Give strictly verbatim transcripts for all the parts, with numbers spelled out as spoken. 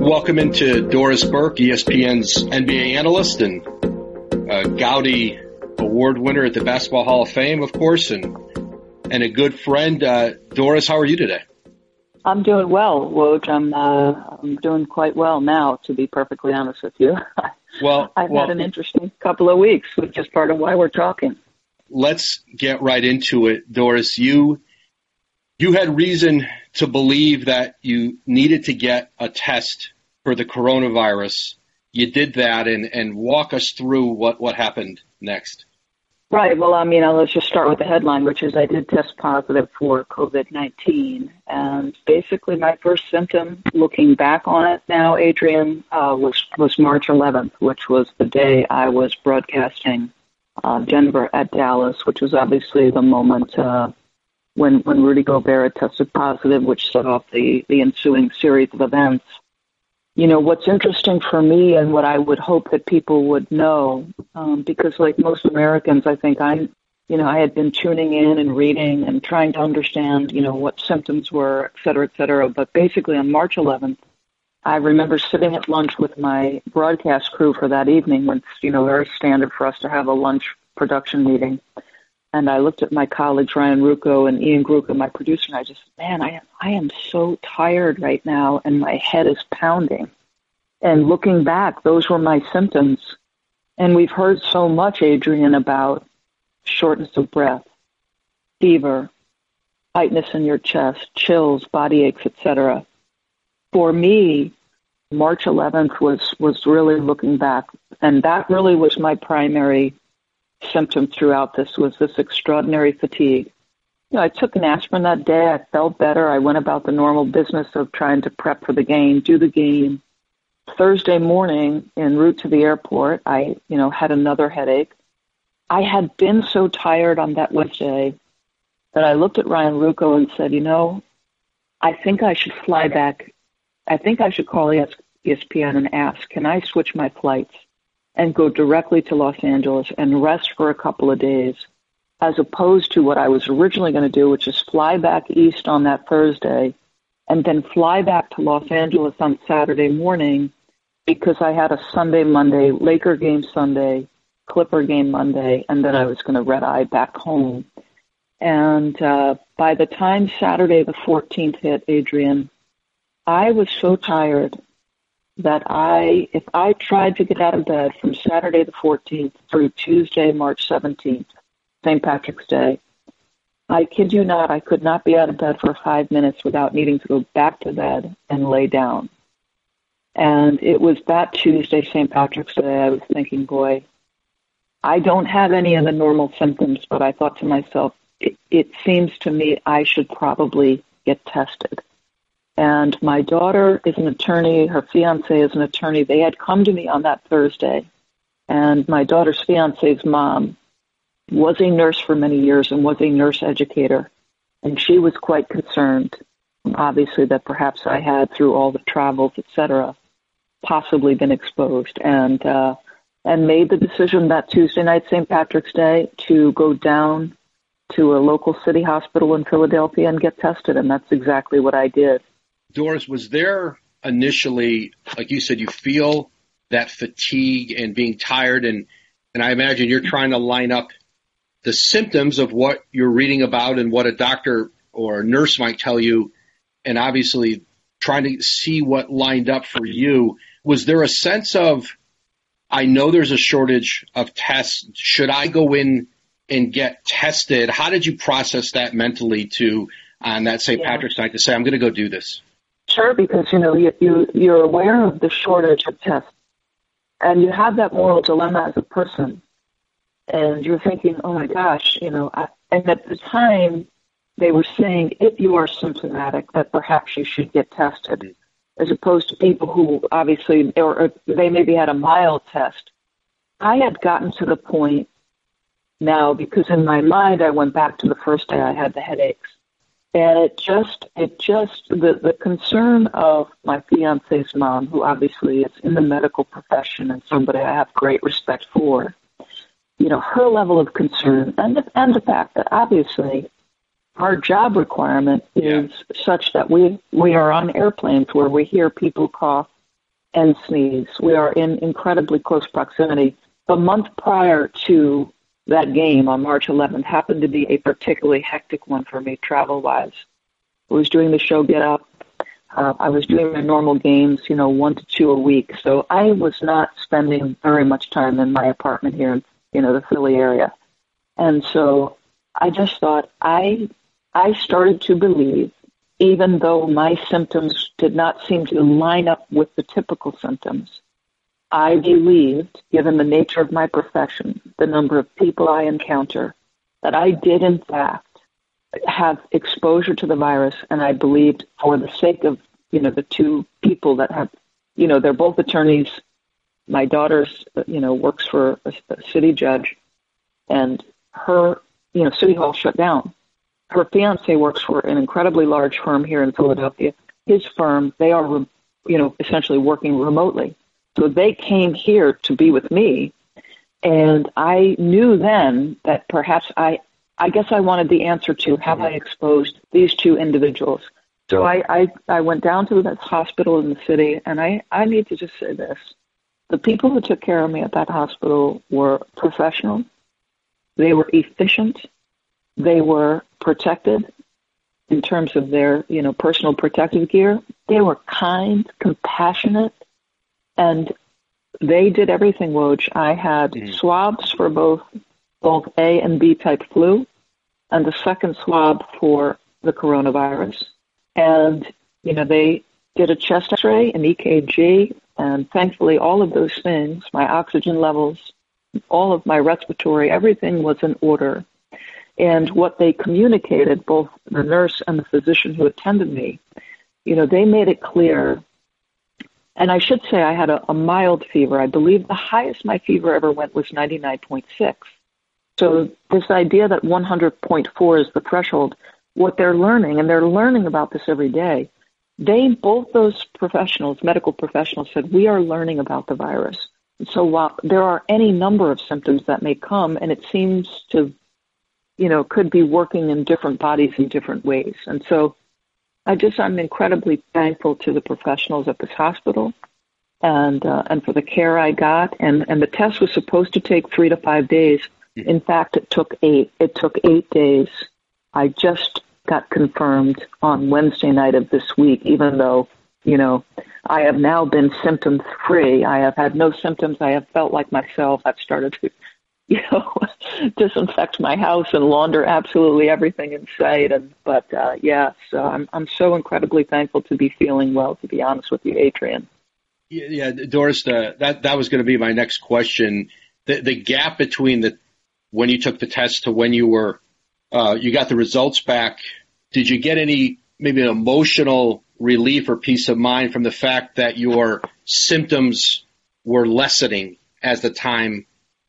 Welcome into Doris Burke, E S P N's N B A analyst and uh, Gowdy Award winner at the Basketball Hall of Fame, of course, and and a good friend. Uh, Doris, how are you today? I'm doing well, Woj. I'm uh, I'm doing quite well now, to be perfectly honest with you. Well, I've well, had an interesting couple of weeks, which is part of why we're talking. Let's get right into it, Doris. You you had reason to believe that you needed to get a test for the coronavirus. You did that, and, and walk us through what, what happened next. Right. Well, I mean, let's just start with the headline, which is I did test positive for COVID nineteen. And basically my first symptom, looking back on it now, Adrian, uh, was, was March eleventh, which was the day I was broadcasting uh, Denver at Dallas, which was obviously the moment uh, when when Rudy Gobert tested positive, which set off the, the ensuing series of events. You know, what's interesting for me and what I would hope that people would know, um, because like most Americans, I think I'm, you know, I had been tuning in and reading and trying to understand, you know, what symptoms were, et cetera, et cetera. But basically on March eleventh, I remember sitting at lunch with my broadcast crew for that evening when, you know, very standard for us to have a lunch production meeting. And I looked at my colleagues, Ryan Ruocco and Ian Gruca, my producer, and I just, man, I am, I am so tired right now, and my head is pounding. And looking back, those were my symptoms. And we've heard so much, Adrian, about shortness of breath, fever, tightness in your chest, chills, body aches, et cetera. For me, March eleventh was, was really looking back, and that really was my primary symptom throughout this was this extraordinary fatigue. You know, I took an aspirin that day. I felt better. I went about the normal business of trying to prep for the game, do the game. Thursday morning, en route to the airport, I, you know, had another headache. I had been so tired on that Wednesday that I looked at Ryan Ruocco and said, you know, I think I should fly back. I think I should call E S P N and ask, can I switch my flights and go directly to Los Angeles and rest for a couple of days, as opposed to what I was originally going to do, which is fly back east on that Thursday and then fly back to Los Angeles on Saturday morning, because I had a Sunday, Monday, Laker game Sunday, Clipper game Monday, and then I was going to red-eye back home. And uh, by the time Saturday the fourteenth hit, Adrian, I was so tired that I, if I tried to get out of bed from Saturday the fourteenth through Tuesday, March seventeenth, Saint Patrick's Day, I kid you not, I could not be out of bed for five minutes without needing to go back to bed and lay down. And it was that Tuesday, Saint Patrick's Day, I was thinking, boy, I don't have any of the normal symptoms, but I thought to myself, it, it seems to me I should probably get tested. And my daughter is an attorney. Her fiancé is an attorney. They had come to me on that Thursday. And my daughter's fiancé's mom was a nurse for many years and was a nurse educator. And she was quite concerned, obviously, that perhaps I had, through all the travels, et cetera, possibly been exposed. And, uh, and made the decision that Tuesday night, Saint Patrick's Day, to go down to a local city hospital in Philadelphia and get tested. And that's exactly what I did. Doris, was there initially, like you said, you feel that fatigue and being tired, and, and I imagine you're trying to line up the symptoms of what you're reading about and what a doctor or a nurse might tell you, and obviously trying to see what lined up for you. Was there a sense of, I know there's a shortage of tests, should I go in and get tested? How did you process that mentally to, on that Saint Yeah. Patrick's night, to say, I'm going to go do this? Sure, because, you know, you, you, you're aware of the shortage of tests, and you have that moral dilemma as a person, and you're thinking, oh, my gosh, you know, I, and at the time they were saying if you are symptomatic that perhaps you should get tested, as opposed to people who obviously, or, or they maybe had a mild test. I had gotten to the point now, because in my mind I went back to the first day I had the headaches. And it just, it just, the, the concern of my fiance's mom, who obviously is in the medical profession and somebody I have great respect for, you know, her level of concern and the, and the fact that obviously our job requirement is yeah. such that we, we are on airplanes where we hear people cough and sneeze. We are in incredibly close proximity. The month prior to that game on March eleventh happened to be a particularly hectic one for me travel-wise. I was doing the show Get Up. Uh, I was doing my normal games, you know, one to two a week. So I was not spending very much time in my apartment here in, you know, the Philly area. And so I just thought I I started to believe, even though my symptoms did not seem to line up with the typical symptoms, I believed, given the nature of my profession, the number of people I encounter, that I did, in fact, have exposure to the virus. And I believed, for the sake of, you know, the two people that have, you know, they're both attorneys. My daughter's, you know, works for a, a city judge, and her, you know, city hall shut down. Her fiance works for an incredibly large firm here in Philadelphia. His firm, they are, you know, essentially working remotely. So they came here to be with me. And I knew then that perhaps I, I guess I wanted the answer to, have I exposed these two individuals? So I, I, I went down to the hospital in the city, and I, I need to just say this. The people who took care of me at that hospital were professional. They were efficient. They were protected in terms of their, you know, personal protective gear. They were kind, compassionate, and they did everything, Woj. I had mm-hmm. swabs for both both A and B type flu, and the second swab for the coronavirus. And, you know, they did a chest X-ray, an E K G, and thankfully all of those things, my oxygen levels, all of my respiratory, everything was in order. And what they communicated, both the nurse and the physician who attended me, you know, they made it clear. And I should say I had a, a mild fever. I believe the highest my fever ever went was ninety-nine point six. So this idea that one hundred point four is the threshold, what they're learning, and they're learning about this every day, they, both those professionals, medical professionals, said, we are learning about the virus. And so while there are any number of symptoms that may come, and it seems to, you know, could be working in different bodies in different ways. And so I just, I'm incredibly thankful to the professionals at this hospital and uh, and for the care I got. And, and the test was supposed to take three to five days. In fact, it took eight. It took eight days. I just got confirmed on Wednesday night of this week, even though, you know, I have now been symptom free. I have had no symptoms. I have felt like myself. I've started to, you know, disinfect my house and launder absolutely everything in sight. And but uh, yeah, so I'm I'm so incredibly thankful to be feeling well. To be honest with you, Adrian. Yeah, yeah Doris, uh, that that was going to be my next question. The the gap between the when you took the test to when you were uh, you got the results back. Did you get any maybe an emotional relief or peace of mind from the fact that your symptoms were lessening as the time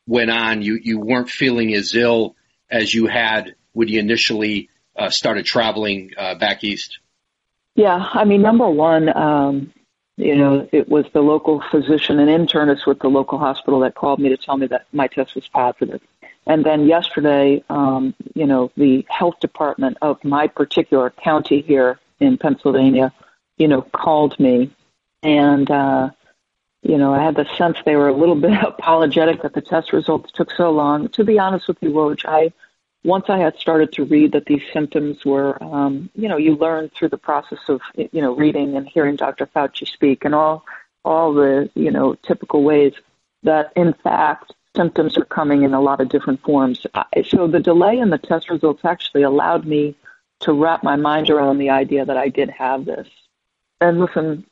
went on, you, you weren't feeling as ill as you had when you initially uh, started traveling uh, back east? Yeah, I mean, number one, um, you know, it was the local physician and internist with the local hospital that called me to tell me that my test was positive. And then yesterday, um, you know, the health department of my particular county here in Pennsylvania, you know, called me and, uh, you know, I had the sense they were a little bit apologetic that the test results took so long. To be honest with you, Woj, I once I had started to read that these symptoms were, um, you know, you learn through the process of, you know, reading and hearing Doctor Fauci speak and all, all the, you know, typical ways that, in fact, symptoms are coming in a lot of different forms. So the delay in the test results actually allowed me to wrap my mind around the idea that I did have this. And listen,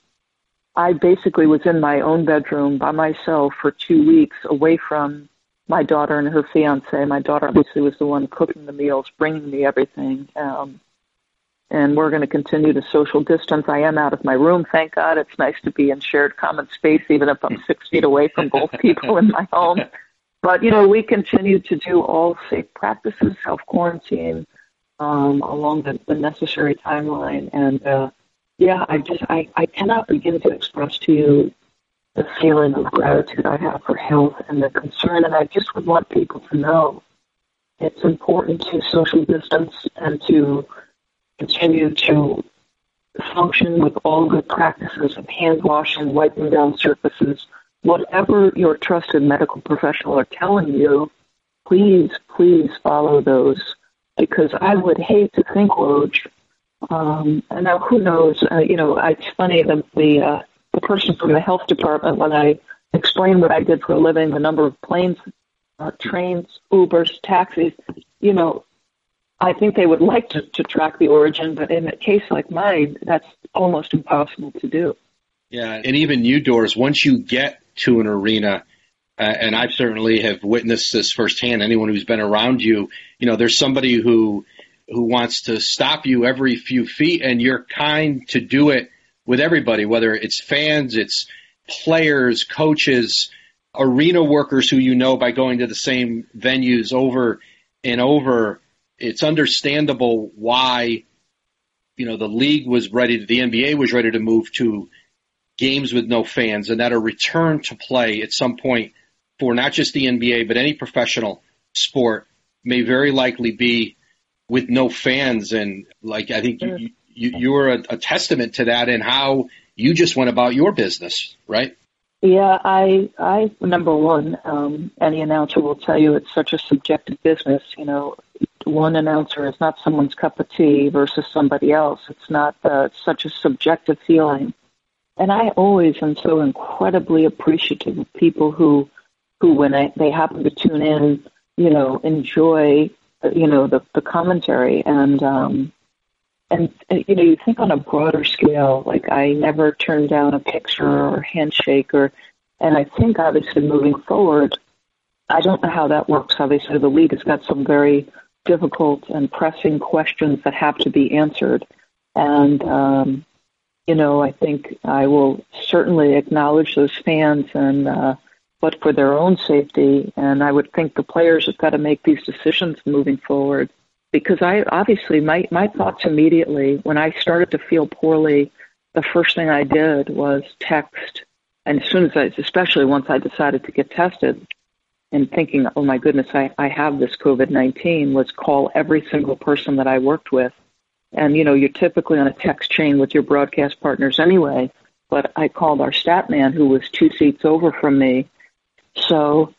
I basically was in my own bedroom by myself for two weeks away from my daughter and her fiance. My daughter obviously was the one cooking the meals, bringing me everything. Um, and we're going to continue to social distance. I am out of my room, thank God. It's nice to be in shared common space, even if I'm six feet away from both people in my home. But, you know, we continue to do all safe practices, self-quarantine um, along the, the necessary timeline. And, uh, Yeah, I just I, I cannot begin to express to you the feeling of gratitude I have for health and the concern, and I just would want people to know it's important to social distance and to continue to function with all good practices of hand washing, wiping down surfaces, whatever your trusted medical professional are telling you, please, please follow those, because I would hate to think, Woj, um, and now who knows, uh, you know, it's funny, the, the, uh, the person from the health department, when I explained what I did for a living, the number of planes, uh, trains, Ubers, taxis, you know, I think they would like to, to track the origin, but in a case like mine, that's almost impossible to do. Yeah, and even you, Doris, once you get to an arena, uh, and I certainly have witnessed this firsthand, anyone who's been around you, you know, there's somebody who who wants to stop you every few feet, and you're kind to do it with everybody, whether it's fans, it's players, coaches, arena workers who you know by going to the same venues over and over. It's understandable why, you know, the league was ready, the N B A was ready to move to games with no fans, and that a return to play at some point for not just the N B A but any professional sport may very likely be with no fans. And like I think you you, you were a, a testament to that and how you just went about your business, right? Yeah, I, I number one, um, any announcer will tell you it's such a subjective business, you know. One announcer is not someone's cup of tea versus somebody else. It's not uh, it's such a subjective feeling. And I always am so incredibly appreciative of people who, who when I, they happen to tune in, you know, enjoy, you know, the, the commentary. And, um, and, you know, you think on a broader scale, like I never turn down a picture or handshake or, and I think obviously moving forward, I don't know how that works. Obviously the league has got some very difficult and pressing questions that have to be answered. And, um, you know, I think I will certainly acknowledge those fans, and uh, but for their own safety. And I would think the players have got to make these decisions moving forward, because I obviously my, my thoughts immediately when I started to feel poorly, the first thing I did was text. And as soon as I, especially once I decided to get tested, and thinking, oh, my goodness, I, I have this COVID nineteen, was call every single person that I worked with. And, you know, you're typically on a text chain with your broadcast partners anyway. But I called our stat man, who was two seats over from me. So,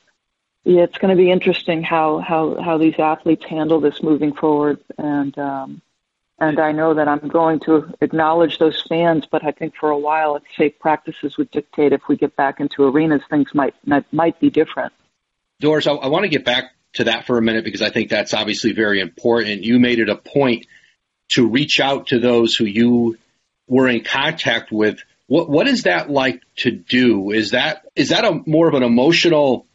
yeah, it's going to be interesting how, how, how these athletes handle this moving forward. And um, and I know that I'm going to acknowledge those fans, but I think for a while, it's safe practices would dictate if we get back into arenas, things might might be different. Doris, I, I want to get back to that for a minute, because I think that's obviously very important. You made it a point to reach out to those who you were in contact with. What, what is that like to do? Is that is that a more of an emotional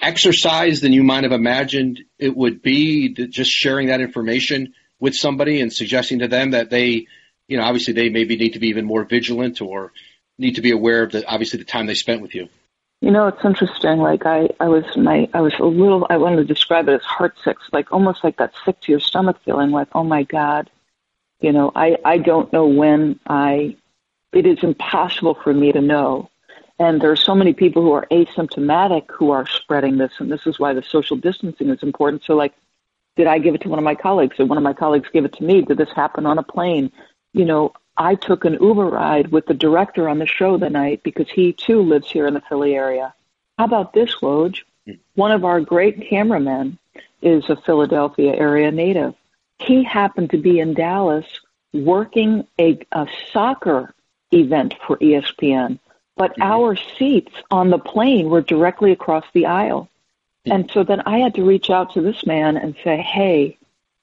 exercise than you might have imagined it would be, to just sharing that information with somebody and suggesting to them that they, you know, obviously they maybe need to be even more vigilant or need to be aware of the, obviously the time they spent with you? You know, it's interesting. Like I, I was my, I was a little, I wanted to describe it as heart sick, like almost like that sick to your stomach feeling, like, oh my God, you know, I, I don't know when I, it is impossible for me to know. And there are so many people who are asymptomatic who are spreading this. And this is why the social distancing is important. So like, did I give it to one of my colleagues? Did one of my colleagues give it to me? Did this happen on a plane? You know, I took an Uber ride with the director on the show the night because he, too, lives here in the Philly area. How about this, Woj? One of our great cameramen is a Philadelphia area native. He happened to be in Dallas working a, a soccer event for E S P N, but mm-hmm. our seats on the plane were directly across the aisle. Mm-hmm. And so then I had to reach out to this man and say, hey,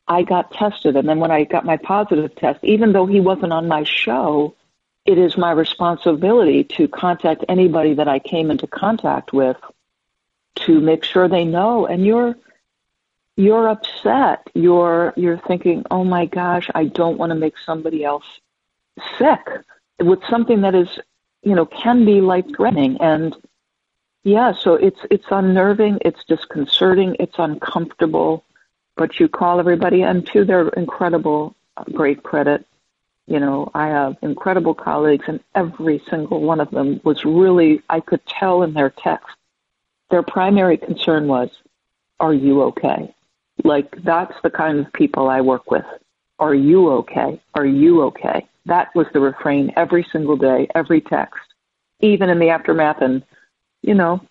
I got tested, and then when I got my positive test, even though he wasn't on my show, it is my responsibility to contact anybody that I came into contact with to make sure they know. And you're you're upset. You're you're thinking, oh my gosh, I don't want to make somebody else sick with something that is, you know, can be life-threatening. And yeah, so it's it's unnerving, it's disconcerting, it's uncomfortable. But you call everybody, and to their incredible, great credit, you know, I have incredible colleagues, and every single one of them was really, I could tell in their text, their primary concern was, are you okay? Like, that's the kind of people I work with. are you okay? Are you okay? That was the refrain every single day, every text, even in the aftermath. And, you know,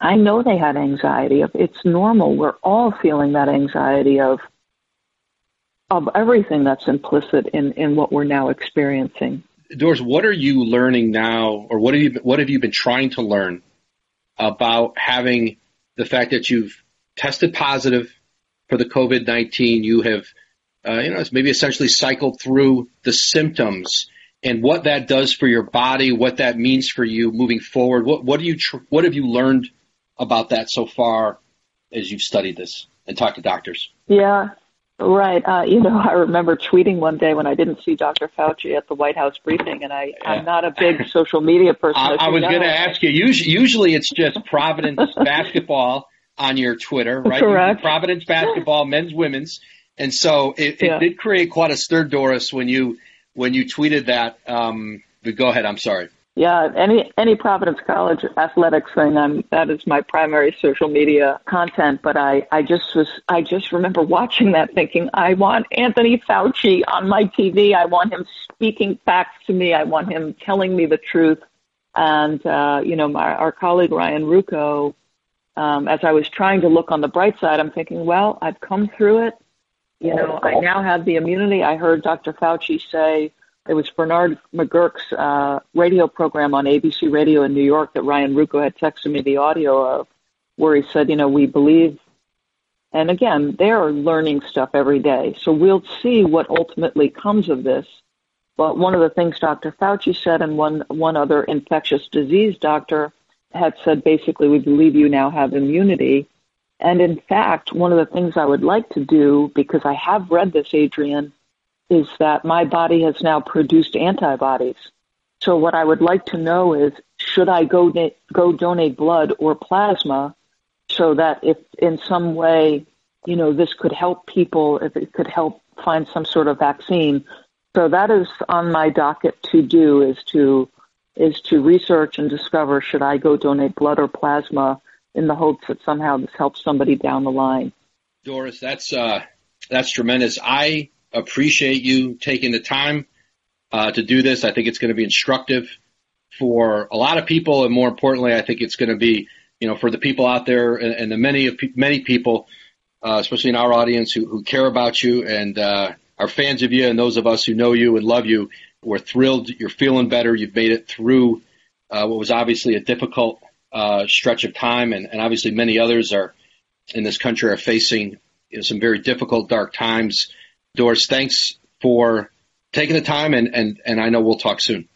I know they had anxiety. It's normal. We're all feeling that anxiety of of everything that's implicit in, in what we're now experiencing. Doris, what are you learning now, or what have you what have you been trying to learn about having the fact that you've tested positive for the COVID nineteen? You have, uh, you know, it's maybe essentially cycled through the symptoms and what that does for your body, what that means for you moving forward. What what do you tr- what have you learned about that so far as you've studied this and talked to doctors? Yeah. Right. Uh, you know, I remember tweeting one day when I didn't see Doctor Fauci at the White House briefing, and I, yeah. I'm not a big social media person. I, I was going to ask you, usually, usually it's just Providence basketball on your Twitter, right? Correct. Providence basketball, men's, women's. And so it, it yeah. did create quite a stir, Doris, when you when you tweeted that. Um, but go ahead. I'm sorry. Yeah, any any Providence College athletics thing, I'm, that is my primary social media content. But I, I just was I just remember watching that, thinking, I want Anthony Fauci on my T V. I want him speaking facts to me. I want him telling me the truth. And uh, you know, my, our colleague Ryan Ruocco, um, as I was trying to look on the bright side, I'm thinking, well, I've come through it. You know, I now have the immunity. I heard Doctor Fauci say. It was Bernard McGurk's uh, radio program on A B C Radio in New York that Ryan Ruocco had texted me the audio of, where he said, you know, we believe. And again, they're learning stuff every day. So we'll see what ultimately comes of this. But one of the things Doctor Fauci said, and one, one other infectious disease doctor had said, basically, we believe you now have immunity. And in fact, one of the things I would like to do, because I have read this, Adrian, is that my body has now produced antibodies. So what I would like to know is, should I go na- go donate blood or plasma, so that if in some way, you know, this could help people, if it could help find some sort of vaccine. So that is on my docket to do, is to is to research and discover, should I go donate blood or plasma in the hopes that somehow this helps somebody down the line. Doris, that's uh, that's tremendous. I appreciate you taking the time uh, to do this. I think it's going to be instructive for a lot of people, and more importantly, I think it's going to be, you know, for the people out there and, and the many of pe- many people, uh, especially in our audience, who, who care about you and uh, are fans of you, and those of us who know you and love you. We're thrilled. You're feeling better. You've made it through uh, what was obviously a difficult uh, stretch of time, and, and obviously many others are in this country are facing, you know, some very difficult, dark times. Doris, thanks for taking the time, and, and, and I know we'll talk soon.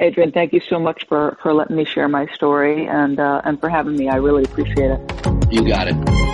Adrian, thank you so much for, for letting me share my story and uh, and for having me. I really appreciate it. You got it.